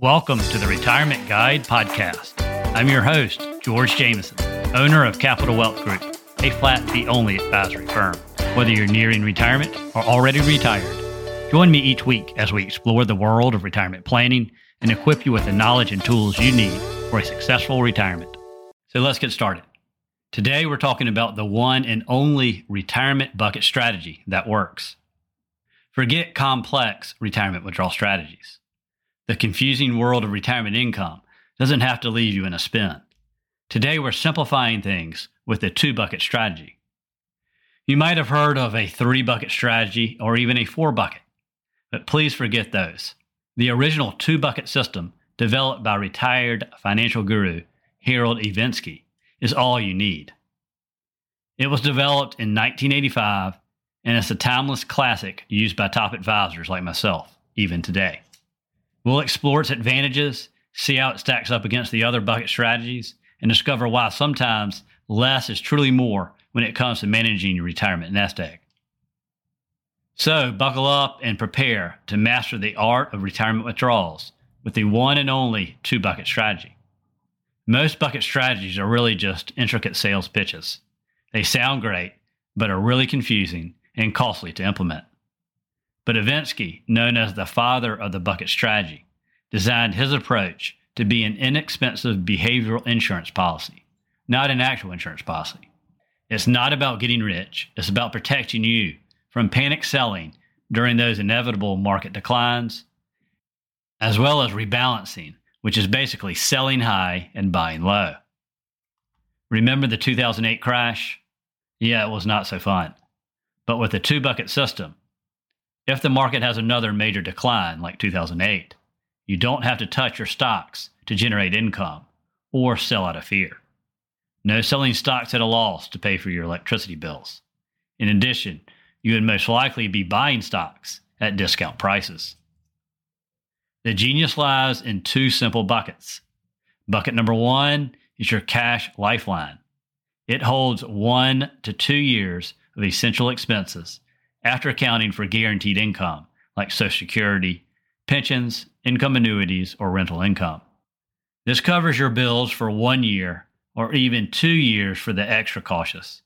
Welcome to the Retirement Guide podcast. I'm your host, George Jameson, owner of Capital Wealth Group, a flat fee only advisory firm. Whether you're nearing retirement or already retired, join me each week as we explore the world of retirement planning and equip you with the knowledge and tools you need for a successful retirement. So let's get started. Today, we're talking about the one and only retirement bucket strategy that works. Forget complex retirement withdrawal strategies. The confusing world of retirement income doesn't have to leave you in a spin. Today, we're simplifying things with the two-bucket strategy. You might have heard of a three-bucket strategy or even a four-bucket, but please forget those. The original two-bucket system developed by retired financial guru Harold Evensky is all you need. It was developed in 1985, and it's a timeless classic used by top advisors like myself, even today. We'll explore its advantages, see how it stacks up against the other bucket strategies, and discover why sometimes less is truly more when it comes to managing your retirement nest egg. So buckle up and prepare to master the art of retirement withdrawals with the one and only two-bucket strategy. Most bucket strategies are really just intricate sales pitches. They sound great, but are really confusing and costly to implement. But Evensky, known as the father of the bucket strategy, designed his approach to be an inexpensive behavioral insurance policy, not an actual insurance policy. It's not about getting rich. It's about protecting you from panic selling during those inevitable market declines, as well as rebalancing, which is basically selling high and buying low. Remember the 2008 crash? Yeah, it was not so fun. But with the two-bucket system, if the market has another major decline like 2008, you don't have to touch your stocks to generate income or sell out of fear. No selling stocks at a loss to pay for your electricity bills. In addition, you would most likely be buying stocks at discount prices. The genius lies in two simple buckets. Bucket number one is your cash lifeline. It holds 1 to 2 years of essential expenses after accounting for guaranteed income like Social Security, pensions, income annuities, or rental income. This covers your bills for 1 year or even 2 years for the extra cautious.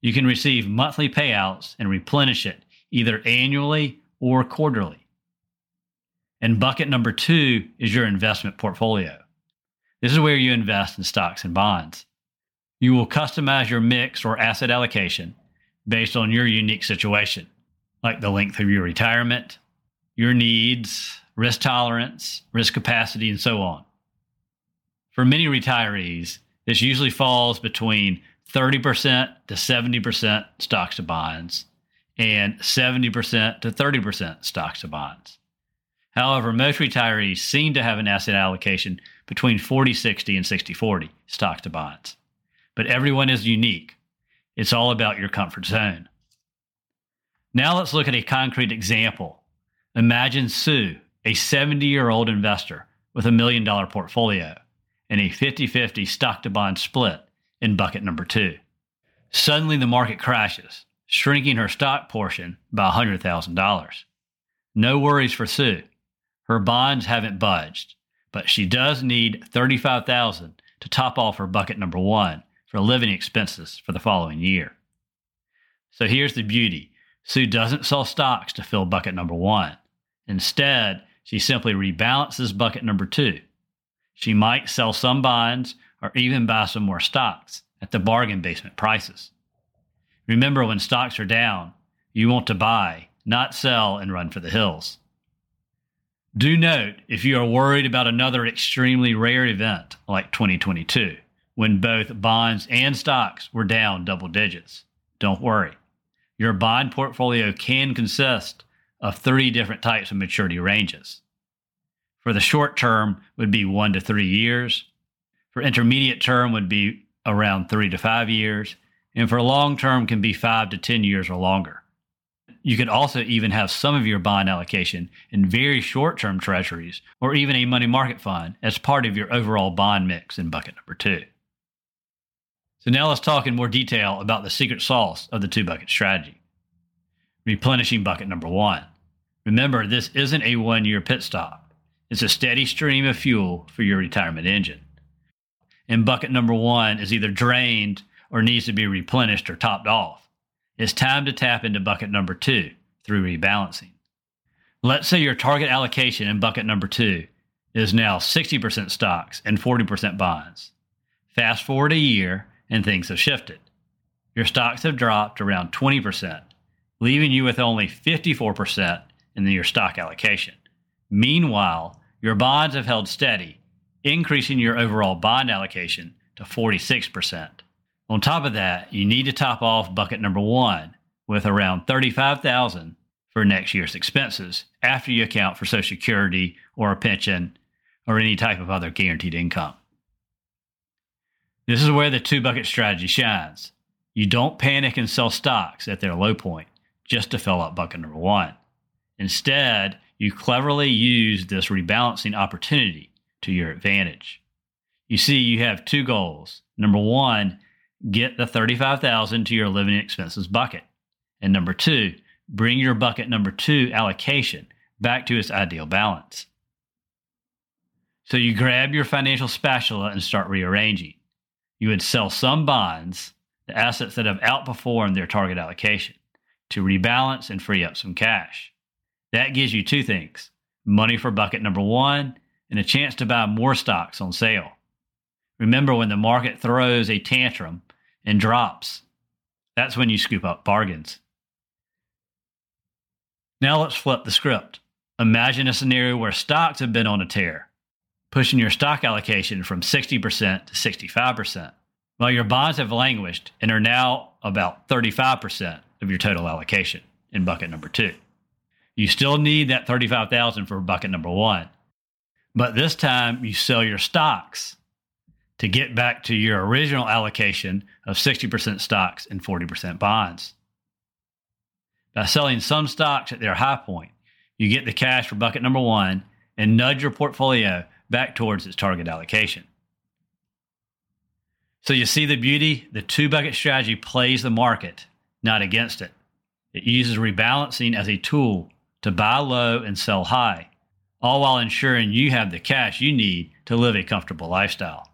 You can receive monthly payouts and replenish it either annually or quarterly. And bucket number two is your investment portfolio. This is where you invest in stocks and bonds. You will customize your mix or asset allocation based on your unique situation, like the length of your retirement, your needs, risk tolerance, risk capacity, and so on. For many retirees, this usually falls between 30% to 70% stocks to bonds and 70% to 30% stocks to bonds. However, most retirees seem to have an asset allocation between 40-60 and 60-40 stocks to bonds. But everyone is unique. It's all about your comfort zone. Now let's look at a concrete example. Imagine Sue, a 70-year-old investor with $1 million portfolio and a 50-50 stock to bond split in bucket number two. Suddenly the market crashes, shrinking her stock portion by $100,000. No worries for Sue. Her bonds haven't budged, but she does need $35,000 to top off her bucket number one for living expenses for the following year. So here's the beauty. Sue doesn't sell stocks to fill bucket number one. Instead, she simply rebalances bucket number two. She might sell some bonds or even buy some more stocks at the bargain basement prices. Remember, when stocks are down, you want to buy, not sell, and run for the hills. Do note if you are worried about another extremely rare event like 2022, when both bonds and stocks were down double digits. Don't worry. Your bond portfolio can consist of three different types of maturity ranges. For the short term would be 1 to 3 years. For intermediate term would be around 3 to 5 years. And for long term can be 5 to 10 years or longer. You could also even have some of your bond allocation in very short-term treasuries or even a money market fund as part of your overall bond mix in bucket number two. So now let's talk in more detail about the secret sauce of the two-bucket strategy. Replenishing bucket number one. Remember, this isn't a one-year pit stop. It's a steady stream of fuel for your retirement engine. And bucket number one is either drained or needs to be replenished or topped off. It's time to tap into bucket number two through rebalancing. Let's say your target allocation in bucket number two is now 60% stocks and 40% bonds. Fast forward a year and things have shifted. Your stocks have dropped around 20%, leaving you with only 54% in your stock allocation. Meanwhile, your bonds have held steady, increasing your overall bond allocation to 46%. On top of that, you need to top off bucket number one with around $35,000 for next year's expenses after you account for Social Security or a pension or any type of other guaranteed income. This is where the two-bucket strategy shines. You don't panic and sell stocks at their low point just to fill up bucket number one. Instead, you cleverly use this rebalancing opportunity to your advantage. You see, you have two goals. Number one, get the $35,000 to your living expenses bucket. And number two, bring your bucket number two allocation back to its ideal balance. So you grab your financial spatula and start rearranging. You would sell some bonds, the assets that have outperformed their target allocation, to rebalance and free up some cash. That gives you two things: money for bucket number one and a chance to buy more stocks on sale. Remember, when the market throws a tantrum and drops, that's when you scoop up bargains. Now let's flip the script. Imagine a scenario where stocks have been on a tear, pushing your stock allocation from 60% to 65%, while your bonds have languished and are now about 35% of your total allocation in bucket number two. You still need that $35,000 for bucket number one, but this time you sell your stocks to get back to your original allocation of 60% stocks and 40% bonds. By selling some stocks at their high point, you get the cash for bucket number one and nudge your portfolio back towards its target allocation. So you see the beauty? The two-bucket strategy plays the market, not against it. It uses rebalancing as a tool to buy low and sell high, all while ensuring you have the cash you need to live a comfortable lifestyle.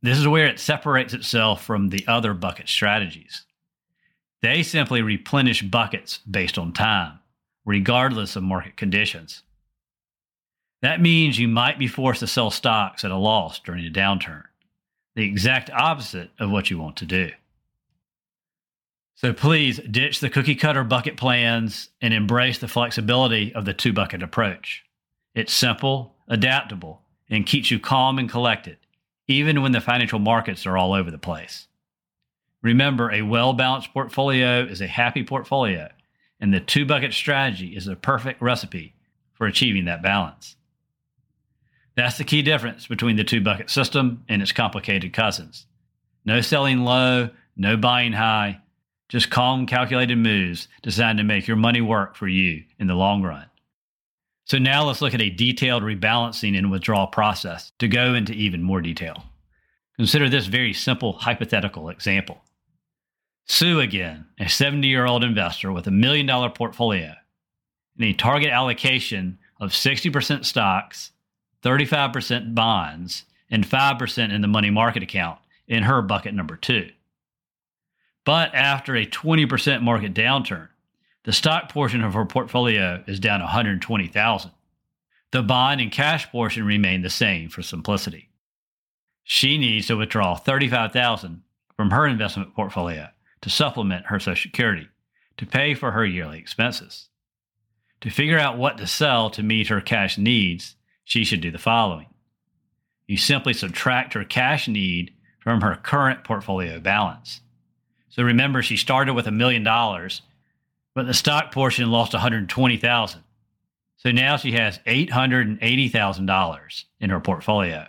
This is where it separates itself from the other bucket strategies. They simply replenish buckets based on time, regardless of market conditions. That means you might be forced to sell stocks at a loss during a downturn, the exact opposite of what you want to do. So please ditch the cookie-cutter bucket plans and embrace the flexibility of the two-bucket approach. It's simple, adaptable, and keeps you calm and collected, even when the financial markets are all over the place. Remember, a well-balanced portfolio is a happy portfolio, and the two-bucket strategy is the perfect recipe for achieving that balance. That's the key difference between the two-bucket system and its complicated cousins. No selling low, no buying high, just calm, calculated moves designed to make your money work for you in the long run. So now let's look at a detailed rebalancing and withdrawal process to go into even more detail. Consider this very simple hypothetical example. Sue again, a 70-year-old investor with $1 million portfolio and a target allocation of 60% stocks, 35% bonds, and 5% in the money market account in her bucket number two. But after a 20% market downturn, the stock portion of her portfolio is down $120,000. The bond and cash portion remain the same for simplicity. She needs to withdraw $35,000 from her investment portfolio to supplement her Social Security, to pay for her yearly expenses. To figure out what to sell to meet her cash needs, she should do the following. You simply subtract her cash need from her current portfolio balance. So remember, she started with $1 million, but the stock portion lost $120,000. So now she has $880,000 in her portfolio.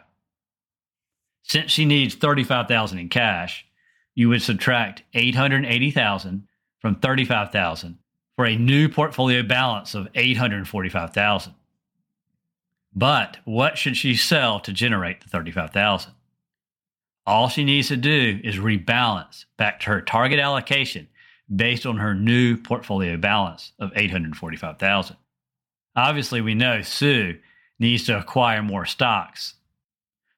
Since she needs $35,000 in cash, you would subtract $880,000 from $35,000 for a new portfolio balance of $845,000. But what should she sell to generate the $35,000? All she needs to do is rebalance back to her target allocation based on her new portfolio balance of $845,000. Obviously, we know Sue needs to acquire more stocks.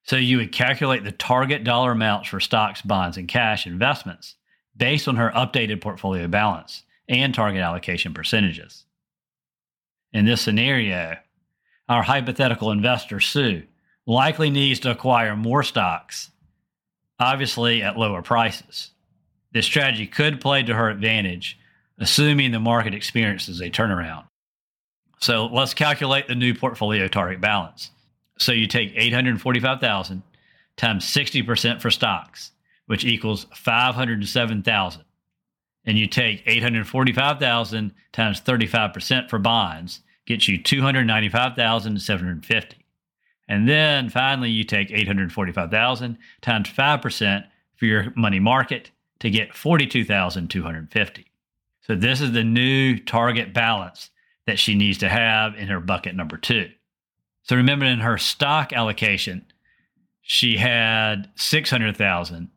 So you would calculate the target dollar amounts for stocks, bonds, and cash investments based on her updated portfolio balance and target allocation percentages. In this scenario, our hypothetical investor, Sue, likely needs to acquire more stocks, obviously at lower prices. This strategy could play to her advantage, assuming the market experiences a turnaround. So let's calculate the new portfolio target balance. So you take $845,000 times 60% for stocks, which equals $507,000. And you take $845,000 times 35% for bonds, gets you $295,750. And then finally, you take $845,000 times 5% for your money market to get $42,250. So this is the new target balance that she needs to have in her bucket number two. So remember, in her stock allocation, she had $600,000.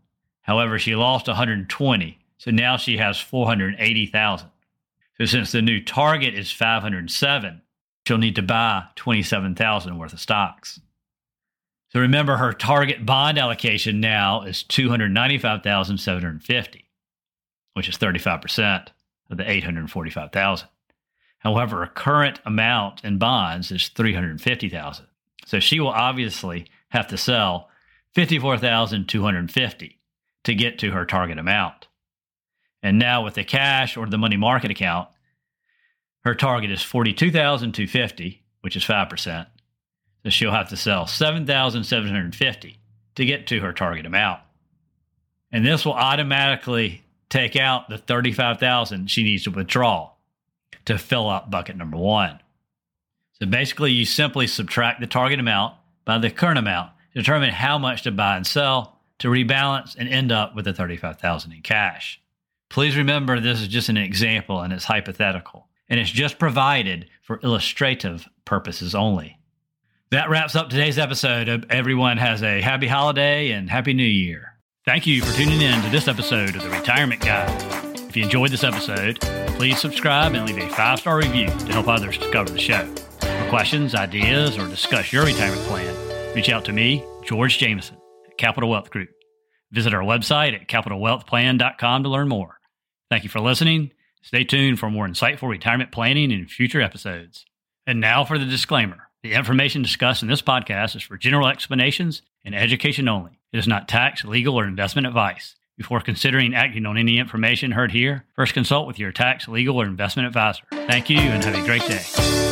However, she lost $120,000. So now she has $480,000. So since the new target is $507,000, she'll need to buy $27,000 worth of stocks. So remember, her target bond allocation now is $295,750, which is 35% of the $845,000. However, her current amount in bonds is $350,000. So she will obviously have to sell $54,250 to get to her target amount. And now with the cash or the money market account, her target is $42,250, which is 5%. So she'll have to sell $7,750 to get to her target amount. And this will automatically take out the $35,000 she needs to withdraw to fill up bucket number one. So basically, you simply subtract the target amount by the current amount to determine how much to buy and sell to rebalance and end up with the $35,000 in cash. Please remember, this is just an example and it's hypothetical, and it's just provided for illustrative purposes only. That wraps up today's episode. Everyone has a happy holiday and happy new year. Thank you for tuning in to this episode of The Retirement Guide. If you enjoyed this episode, please subscribe and leave a 5-star review to help others discover the show. For questions, ideas, or discuss your retirement plan, reach out to me, George Jameson, at Capital Wealth Group. Visit our website at CapitalWealthPlan.com to learn more. Thank you for listening. Stay tuned for more insightful retirement planning in future episodes. And now for the disclaimer. The information discussed in this podcast is for general explanations and education only. It is not tax, legal, or investment advice. Before considering acting on any information heard here, first consult with your tax, legal, or investment advisor. Thank you and have a great day.